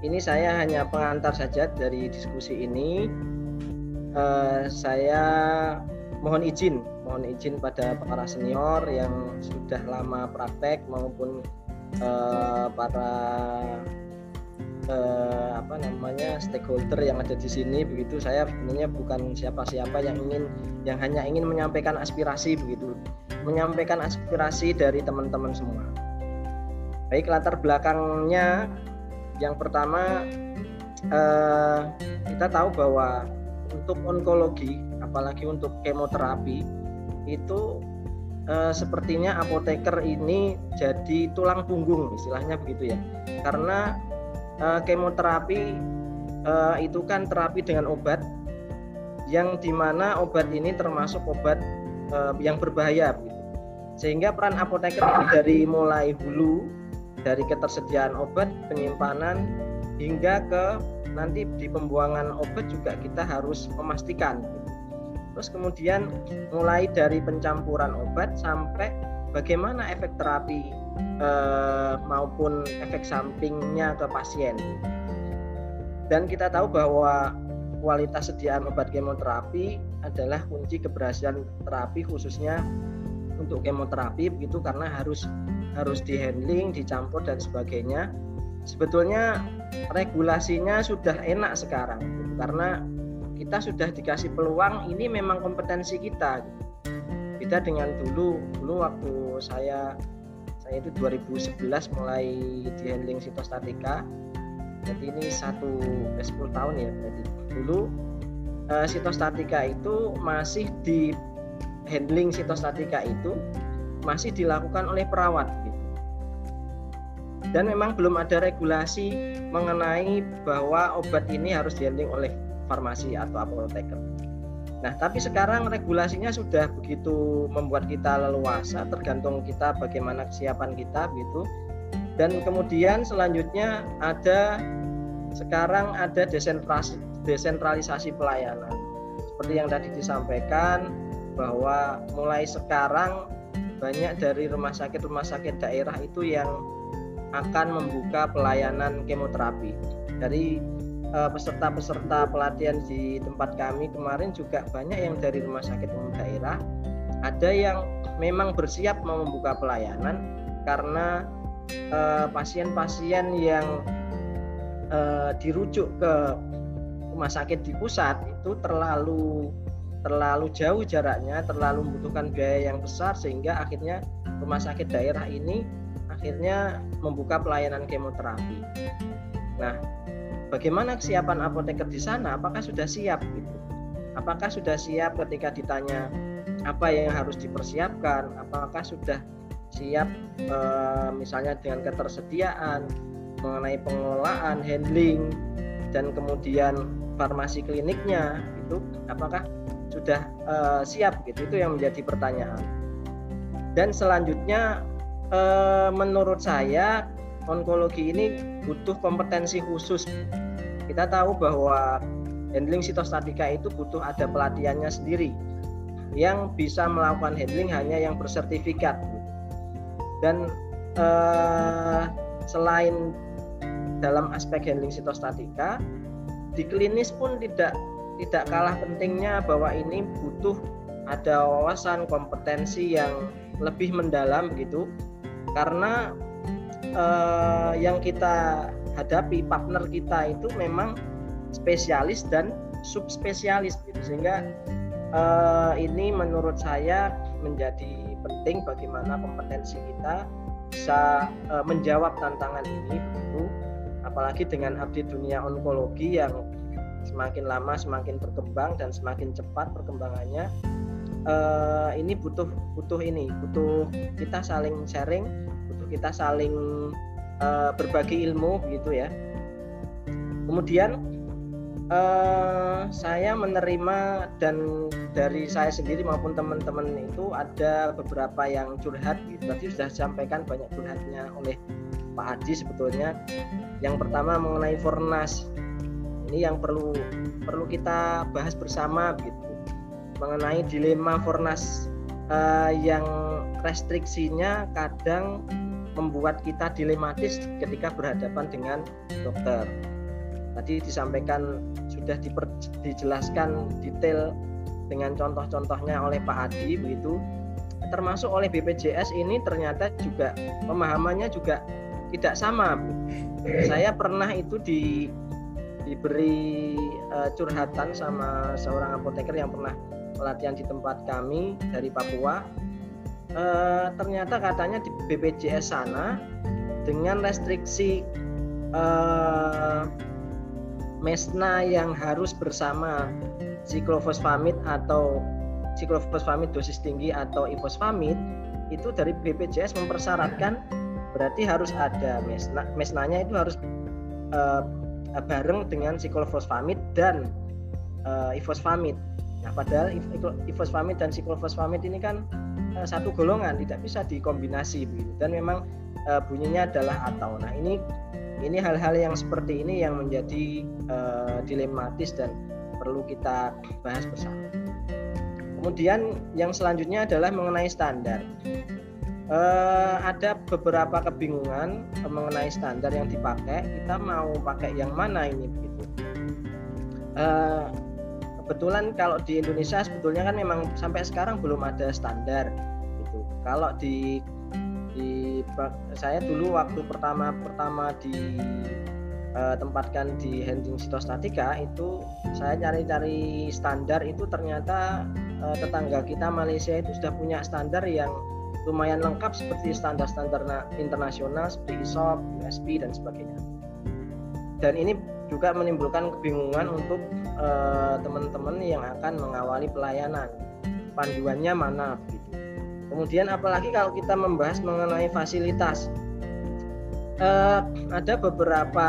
Ini saya hanya pengantar saja dari diskusi ini. Saya mohon izin pada para senior yang sudah lama praktek maupun para stakeholder yang ada di sini. Begitu, saya sebenarnya bukan siapa-siapa yang hanya ingin menyampaikan aspirasi, begitu, menyampaikan aspirasi dari teman-teman semua. Baik, latar belakangnya. Yang pertama, kita tahu bahwa untuk onkologi, apalagi untuk kemoterapi, itu sepertinya apoteker ini jadi tulang punggung, istilahnya begitu ya. Karena kemoterapi itu kan terapi dengan obat, yang dimana obat ini termasuk obat yang berbahaya, begitu. Sehingga peran apoteker ini dari mulai hulu, dari ketersediaan obat, penyimpanan, hingga ke nanti di pembuangan obat juga kita harus memastikan. Terus kemudian mulai dari pencampuran obat sampai bagaimana efek terapi maupun efek sampingnya ke pasien. Dan kita tahu bahwa kualitas sediaan obat kemoterapi adalah kunci keberhasilan terapi, khususnya untuk kemoterapi, begitu, karena harus dihandling, dicampur dan sebagainya. Sebetulnya regulasinya sudah enak sekarang, gitu, karena kita sudah dikasih peluang, ini memang kompetensi kita, gitu. Beda dengan dulu waktu saya itu 2011 mulai dihandling sitostatika. Jadi ini 10 tahun ya berarti. Dulu sitostatika itu masih di handling sitostatika itu masih dilakukan oleh perawat, gitu. Dan memang belum ada regulasi mengenai bahwa obat ini harus dihandling oleh farmasi atau apoteker. Nah, tapi sekarang regulasinya sudah begitu membuat kita leluasa, tergantung kita bagaimana kesiapan kita, gitu. Dan kemudian selanjutnya sekarang ada desentralisasi pelayanan. Seperti yang tadi disampaikan, bahwa mulai sekarang banyak dari rumah sakit daerah itu yang akan membuka pelayanan kemoterapi. Dari peserta pelatihan di tempat kami kemarin juga banyak yang dari rumah sakit umum daerah, ada yang memang bersiap mau membuka pelayanan karena pasien-pasien yang dirujuk ke rumah sakit di pusat itu terlalu jauh jaraknya, terlalu membutuhkan biaya yang besar, sehingga akhirnya rumah sakit daerah ini akhirnya membuka pelayanan kemoterapi. Nah, bagaimana kesiapan apoteker di sana? Apakah sudah siap, gitu? Apakah sudah siap ketika ditanya apa yang harus dipersiapkan? Apakah sudah siap misalnya dengan ketersediaan, mengenai pengelolaan, handling, dan kemudian farmasi kliniknya, itu apakah sudah siap, gitu? Itu yang menjadi pertanyaan. Dan selanjutnya, menurut saya onkologi ini butuh kompetensi khusus. Kita tahu bahwa handling sitostatika itu butuh ada pelatihannya sendiri. Yang bisa melakukan handling hanya yang bersertifikat. Dan selain dalam aspek handling sitostatika, di klinis pun tidak kalah pentingnya bahwa ini butuh ada wawasan kompetensi yang lebih mendalam, gitu. Karena yang kita hadapi partner kita itu memang spesialis dan subspesialis, gitu. Sehingga ini menurut saya menjadi penting bagaimana kompetensi kita bisa menjawab tantangan ini, begitu. Apalagi dengan update dunia onkologi yang semakin lama semakin berkembang dan semakin cepat perkembangannya, ini butuh kita saling sharing, butuh kita saling berbagi ilmu, gitu ya. Kemudian saya menerima, dan dari saya sendiri maupun teman-teman itu ada beberapa yang curhat, gitu. Tadi sudah sampaikan banyak curhatnya oleh Pak Adi sebetulnya. Yang pertama mengenai fornas. Ini yang perlu kita bahas bersama, gitu, mengenai dilema fornas yang restriksinya kadang membuat kita dilematis ketika berhadapan dengan dokter. Tadi disampaikan, sudah dijelaskan detail dengan contoh-contohnya oleh Pak Adi, begitu. Termasuk oleh BPJS ini ternyata juga pemahamannya juga tidak sama. Saya pernah itu diberi curhatan sama seorang apoteker yang pernah pelatihan di tempat kami dari Papua. Ternyata katanya di BPJS sana dengan restriksi mesna yang harus bersama siklofosfamid atau siklofosfamid dosis tinggi atau ifosfamid, itu dari BPJS mempersyaratkan berarti harus ada mesnanya itu harus bareng dengan siklofosfamid dan ifosfamid. Nah, padahal ifosfamid dan siklofosfamid ini kan satu golongan, tidak bisa dikombinasi begitu, dan memang bunyinya adalah atau. Nah, ini hal-hal yang seperti ini yang menjadi dilematis dan perlu kita bahas bersama. Kemudian yang selanjutnya adalah mengenai standar. Ada beberapa kebingungan mengenai standar yang dipakai. Kita mau pakai yang mana ini, begitu. Kebetulan kalau di Indonesia sebetulnya kan memang sampai sekarang belum ada standar, gitu. Kalau di saya dulu waktu pertama ditempatkan di handling sitostatika, itu saya cari-cari standar, itu ternyata tetangga kita Malaysia itu sudah punya standar yang lumayan lengkap seperti standar-standar internasional seperti ISOPP, USP dan sebagainya. Dan ini juga menimbulkan kebingungan untuk teman-teman yang akan mengawali pelayanan, panduannya mana, begitu. Kemudian apalagi kalau kita membahas mengenai fasilitas. Ada beberapa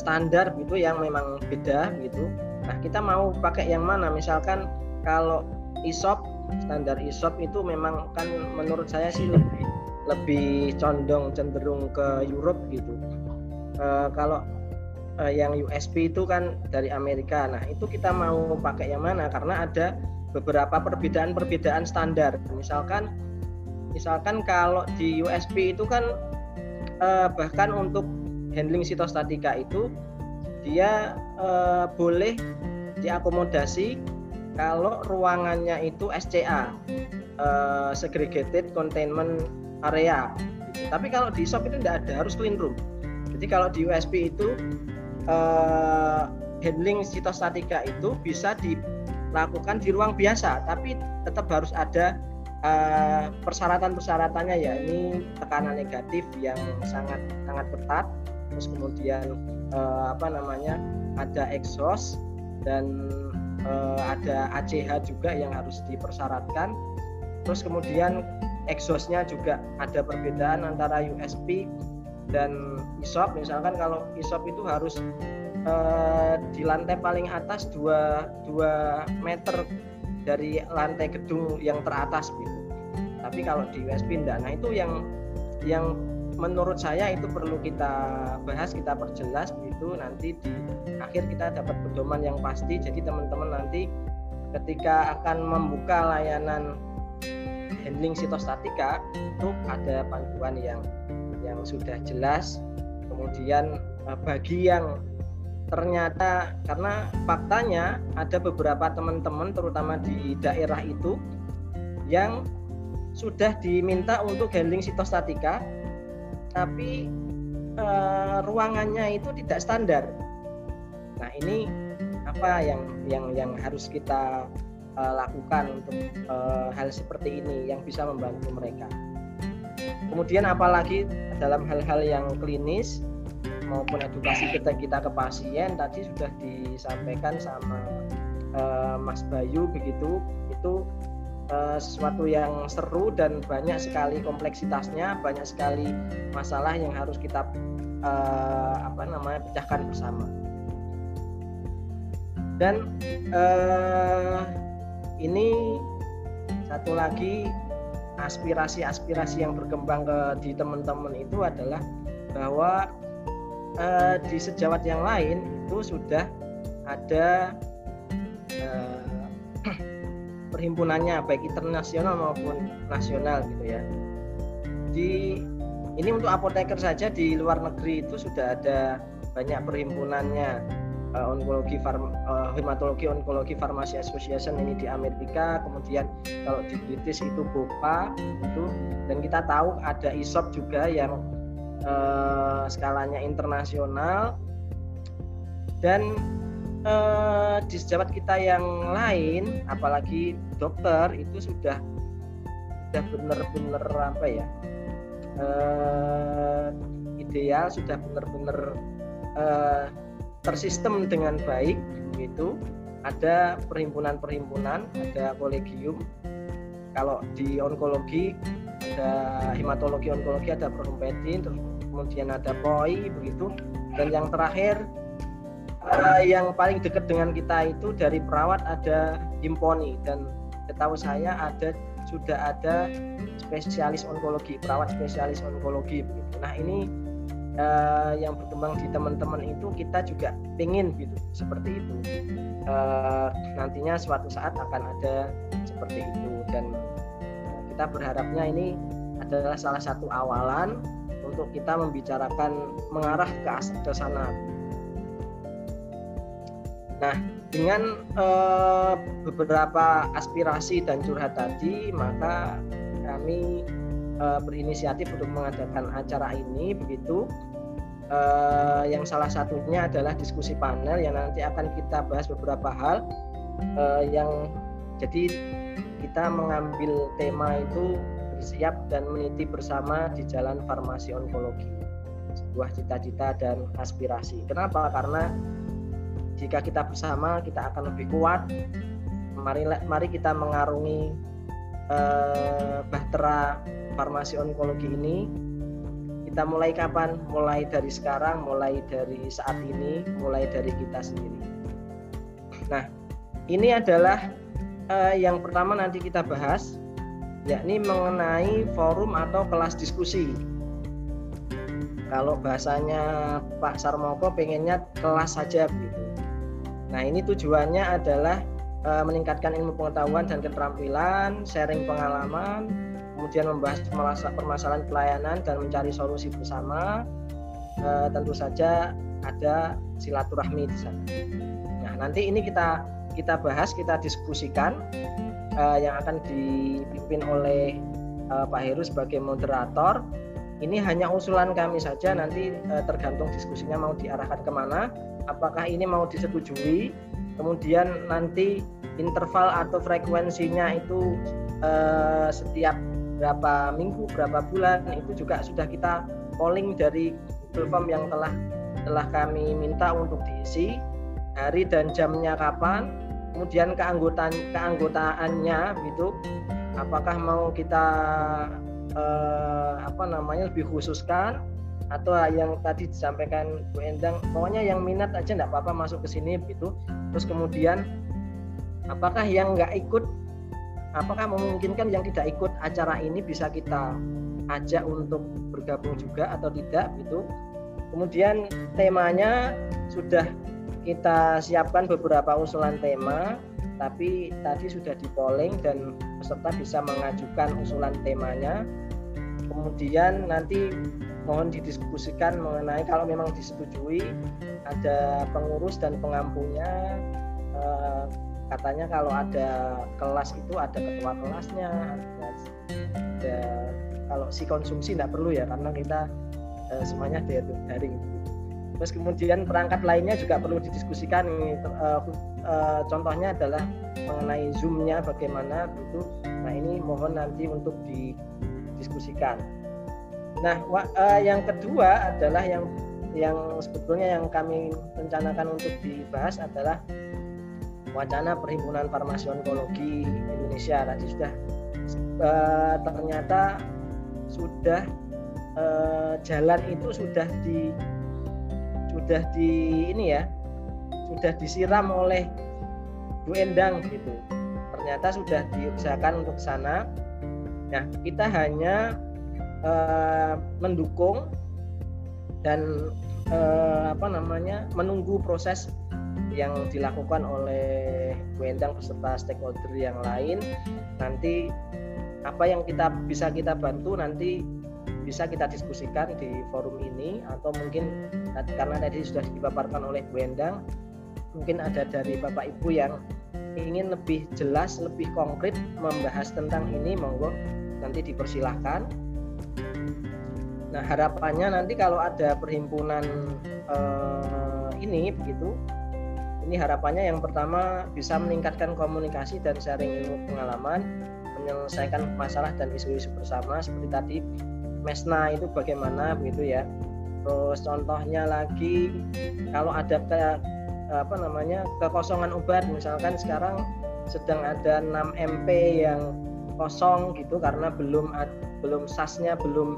standar gitu yang memang beda gitu. Nah, kita mau pakai yang mana? Misalkan kalau ISOPP, standar ISOPP itu memang kan menurut saya sih lebih cenderung ke Europe gitu. Kalau yang USP itu kan dari Amerika. Nah, itu kita mau pakai yang mana? Karena ada beberapa perbedaan standar. Misalkan kalau di USP itu kan bahkan untuk handling sitostatika itu dia boleh diakomodasi kalau ruangannya itu SCA, Segregated Containment Area. Tapi kalau di ISOPP itu tidak ada, harus clean room. Jadi kalau di USP itu handling sitostatika itu bisa dilakukan di ruang biasa, tapi tetap harus ada persyaratan-persyaratannya, yakni tekanan negatif yang sangat ketat, terus kemudian ada exhaust dan ada ACH juga yang harus dipersyaratkan. Terus kemudian exhaustnya juga ada perbedaan antara USP dan ISOPP. Misalkan kalau ISOPP itu harus di lantai paling atas 2 meter dari lantai gedung yang teratas gitu. Tapi kalau di USP enggak. Nah, itu yang menurut saya itu perlu kita bahas, kita perjelas gitu. Nanti di akhir kita dapat pedoman yang pasti. Jadi teman-teman nanti ketika akan membuka layanan handling sitostatika itu ada panduan yang sudah jelas. Kemudian bagi yang ternyata, karena faktanya ada beberapa teman-teman terutama di daerah itu yang sudah diminta untuk handling sitostatika, tapi ruangannya itu tidak standar. Nah, ini apa yang harus kita lakukan untuk hal seperti ini yang bisa membantu mereka. Kemudian apalagi dalam hal-hal yang klinis maupun edukasi kita ke pasien, tadi sudah disampaikan sama Mas Bayu begitu. Itu sesuatu yang seru dan banyak sekali kompleksitasnya, banyak sekali masalah yang harus kita pecahkan bersama. Dan ini satu lagi aspirasi yang berkembang di teman-teman itu adalah bahwa di sejawat yang lain itu sudah ada perhimpunannya baik internasional maupun nasional gitu ya. di ini untuk apoteker saja di luar negeri itu sudah ada banyak perhimpunannya. Hematology Oncology Pharmacy Association ini di Amerika, kemudian kalau di British itu BOPA itu, dan kita tahu ada ISOPP juga yang skalanya internasional. Dan di sejawat kita yang lain, apalagi dokter itu sudah benar-benar apa ya, ideal, sudah benar-benar tersistem dengan baik gitu. Ada perhimpunan-perhimpunan, ada kolegium. Kalau di onkologi ada hematologi onkologi, ada prompetin, kemudian ada POI begitu. Dan yang terakhir yang paling dekat dengan kita itu dari perawat ada IMPONI, dan setahu saya sudah ada spesialis onkologi, perawat spesialis onkologi begitu. Nah, ini yang berkembang di teman-teman itu kita juga pengen gitu, seperti itu. Nantinya suatu saat akan ada seperti itu, dan kita berharapnya ini adalah salah satu awalan untuk kita membicarakan mengarah ke sana. Nah, dengan beberapa aspirasi dan curhat tadi, maka kami berinisiatif untuk mengadakan acara ini begitu, yang salah satunya adalah diskusi panel yang nanti akan kita bahas beberapa hal, yang jadi kita mengambil tema itu bersiap dan meniti bersama di jalan farmasi onkologi, sebuah cita-cita dan aspirasi. Kenapa? Karena jika kita bersama kita akan lebih kuat. Mari kita mengarungi bahtera farmasi onkologi ini. Kita mulai kapan? Mulai dari sekarang, mulai dari saat ini, mulai dari kita sendiri. Nah, ini adalah yang pertama nanti kita bahas, yakni mengenai forum atau kelas diskusi. Kalau bahasanya Pak Sarmoko pengennya kelas saja begitu. Nah, ini tujuannya adalah meningkatkan ilmu pengetahuan dan keterampilan, sharing pengalaman, kemudian membahas permasalahan pelayanan dan mencari solusi bersama. Tentu saja ada silaturahmi di sana. Nah, nanti ini kita bahas, kita diskusikan, yang akan dipimpin oleh Pak Heru sebagai moderator. Ini hanya usulan kami saja, nanti tergantung diskusinya mau diarahkan kemana, apakah ini mau disetujui, kemudian nanti interval atau frekuensinya itu setiap berapa minggu, berapa bulan, itu juga sudah kita polling dari Google Form yang telah kami minta untuk diisi, hari dan jamnya kapan, kemudian keanggotaannya gitu, apakah mau kita lebih khususkan, atau yang tadi disampaikan Bu Endang, pokoknya yang minat aja enggak apa-apa masuk ke sini gitu. Terus kemudian apakah yang enggak ikut, apakah memungkinkan yang tidak ikut acara ini bisa kita ajak untuk bergabung juga atau tidak gitu. Kemudian temanya sudah kita siapkan beberapa usulan tema, tapi tadi sudah dipolling dan peserta bisa mengajukan usulan temanya. Kemudian nanti mohon didiskusikan mengenai, kalau memang disetujui ada pengurus dan pengampunya. Katanya kalau ada kelas itu ada ketua kelasnya, ada kalau si konsumsi tidak perlu ya, karena kita semuanya daring. Terus kemudian perangkat lainnya juga perlu didiskusikan. Contohnya adalah mengenai zoomnya bagaimana gitu. Nah, ini mohon nanti untuk didiskusikan. Nah, yang kedua adalah yang sebetulnya yang kami rencanakan untuk dibahas adalah wacana perhimpunan farmasi onkologi Indonesia. Tadi sudah ternyata sudah jalan itu sudah disiram oleh Bu Endang gitu. Ternyata sudah diusahakan untuk sana. Nah, kita hanya mendukung dan menunggu proses yang dilakukan oleh Bu Endang beserta stakeholder yang lain. Nanti apa yang kita bisa kita bantu nanti bisa kita diskusikan di forum ini, atau mungkin karena tadi sudah dipaparkan oleh Bu Endang, mungkin ada dari Bapak Ibu yang ingin lebih jelas, lebih konkret membahas tentang ini, monggo nanti dipersilahkan. Nah, harapannya nanti kalau ada perhimpunan ini begitu, ini harapannya yang pertama bisa meningkatkan komunikasi dan sharing ilmu pengalaman, menyelesaikan masalah dan isu-isu bersama seperti tadi mesna itu bagaimana begitu ya. Terus contohnya lagi kalau ada kekosongan obat, misalkan sekarang sedang ada 6 MP yang kosong gitu karena belum sasnya belum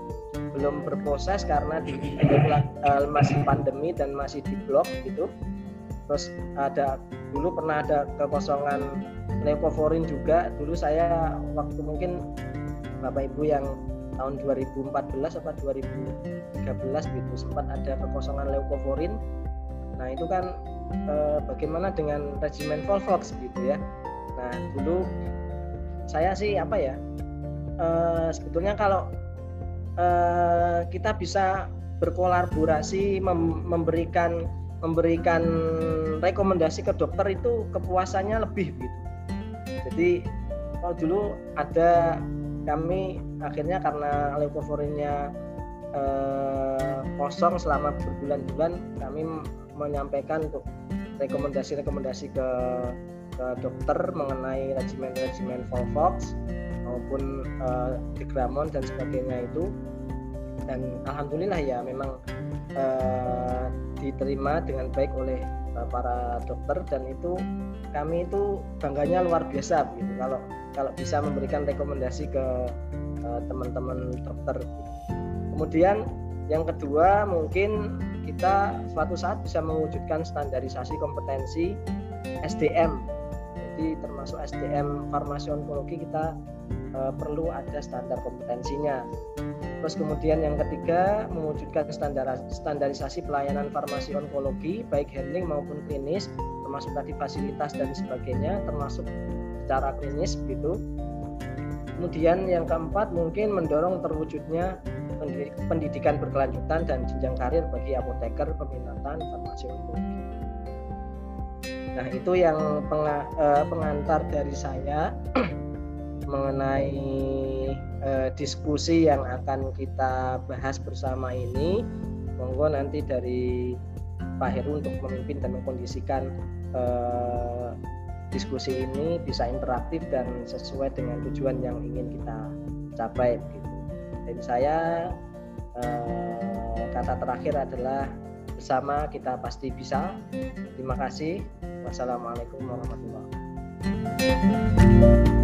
berproses karena masih pandemi dan masih di blok gitu. Terus dulu pernah ada kekosongan leukovorin juga, dulu saya waktu mungkin Bapak Ibu yang tahun 2014 atau 2013 gitu sempat ada kekosongan leukovorin. Nah itu kan bagaimana dengan regimen FOLFOX gitu ya. Nah dulu saya sih sebetulnya kalau kita bisa berkolaborasi memberikan rekomendasi ke dokter itu kepuasannya lebih gitu. Jadi kalau dulu ada kami akhirnya karena leukovorinnya kosong selama berbulan-bulan, kami menyampaikan untuk rekomendasi-rekomendasi ke dokter mengenai regimen FOLFOX maupun de Gramont dan sebagainya itu, dan alhamdulillah ya memang diterima dengan baik oleh para dokter, dan itu kami itu bangganya luar biasa gitu kalau bisa memberikan rekomendasi ke teman-teman dokter. Kemudian yang kedua mungkin kita suatu saat bisa mewujudkan standarisasi kompetensi SDM. Jadi termasuk SDM farmasi onkologi kita perlu ada standar kompetensinya. Terus kemudian yang ketiga mewujudkan standarisasi pelayanan farmasi onkologi baik handling maupun klinis, termasuk tadi fasilitas dan sebagainya, termasuk secara klinis begitu. Kemudian yang keempat mungkin mendorong terwujudnya pendidikan berkelanjutan dan jenjang karir bagi apoteker peminatan farmasi onkologi. Nah itu yang pengantar dari saya mengenai diskusi yang akan kita bahas bersama ini. Monggo nanti dari Pak Heru untuk memimpin dan mengkondisikan diskusi ini bisa interaktif dan sesuai dengan tujuan yang ingin kita capai gitu. Dari saya kata terakhir adalah bersama kita pasti bisa. Terima kasih. Wassalamualaikum warahmatullahi wabarakatuh.